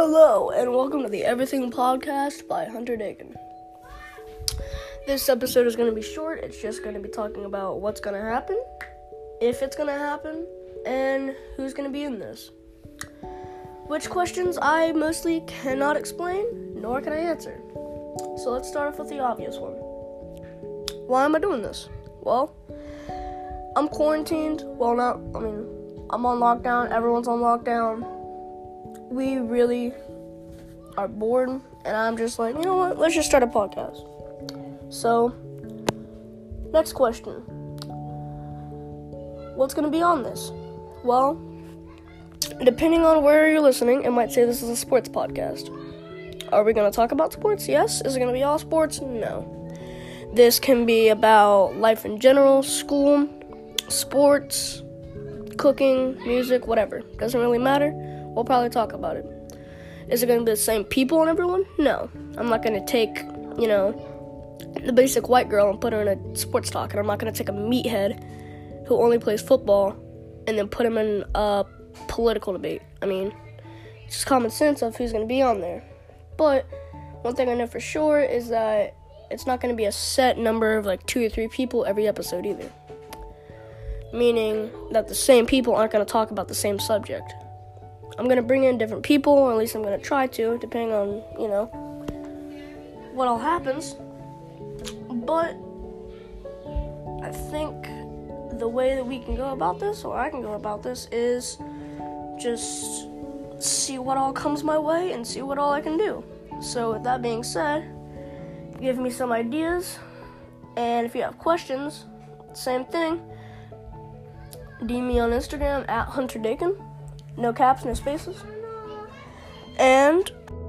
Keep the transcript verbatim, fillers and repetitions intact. Hello, and welcome to the Everything Podcast by Hunter Dagan. This episode is going to be short. It's just going to be talking about what's going to happen, if it's going to happen, and who's going to be in this. Which questions I mostly cannot explain, nor can I answer. So let's start off with the obvious one. Why am I doing this? Well, I'm quarantined. Well, not, I mean, I'm on lockdown. Everyone's on lockdown. We really are bored, and I'm just like, you know what, let's just start a podcast. So, next question. What's going to be on this? Well, depending on where you're listening, it might say this is a sports podcast. Are we going to talk about sports? Yes. Is it going to be all sports? No. This can be about life in general, school, sports, cooking, music, whatever. Doesn't really matter. We'll probably talk about it. Is it going to be the same people and everyone? No. I'm not going to take, you know, the basic white girl and put her in a sports talk. And I'm not going to take a meathead who only plays football and then put him in a political debate. I mean, it's just common sense of who's going to be on there. But one thing I know for sure is that it's not going to be a set number of like two or three people every episode either. Meaning that the same people aren't going to talk about the same subject. I'm going to bring in different people, or at least I'm going to try to, depending on, you know, what all happens. But I think the way that we can go about this, or I can go about this, is just see what all comes my way and see what all I can do. So with that being said, give me some ideas, and if you have questions, same thing. D M me on Instagram at Hunter Dagan. No caps, no spaces. And